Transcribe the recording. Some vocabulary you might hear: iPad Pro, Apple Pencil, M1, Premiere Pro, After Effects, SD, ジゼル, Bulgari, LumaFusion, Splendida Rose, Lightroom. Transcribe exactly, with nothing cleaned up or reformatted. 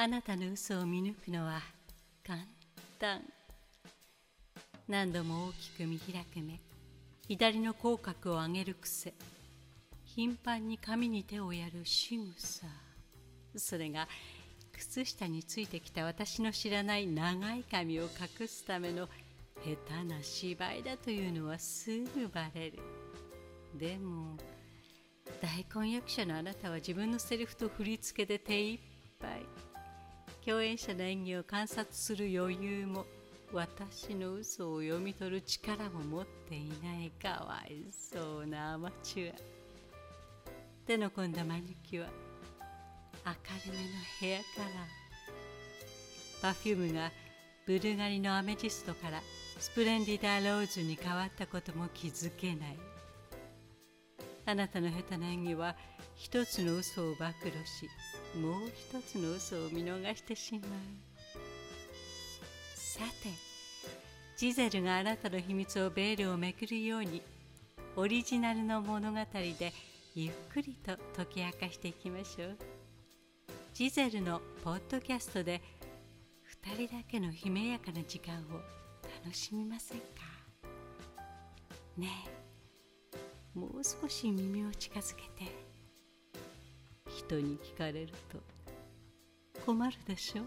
あなたの嘘を見抜くのは簡単。何度も大きく見開く目、左の口角を上げる癖、頻繁に髪に手をやる仕草、それが靴下についてきた私の知らない長い髪を隠すための下手な芝居だというのはすぐバレる。でも大根役者のあなたは自分のセリフと振り付けで手一杯、共演者の演技を観察する余裕も私の嘘を読み取る力も持っていない、かわいそうなアマチュア。手の込んだマニキュア、明るめのヘアカラー、パフュームがブルガリのアメジストからスプレンディダーローズに変わったことも気づけない。あなたの下手な演技は一つの嘘を暴露し、もう一つの嘘を見逃してしまう。さて、ジゼルがあなたの秘密をベールをめくるように、オリジナルの物語でゆっくりと解き明かしていきましょう。ジゼルのポッドキャストでふたりだけのひめやかな時間を楽しみませんかね。え、もう少し耳を近づけて。人に聞かれると困るでしょ。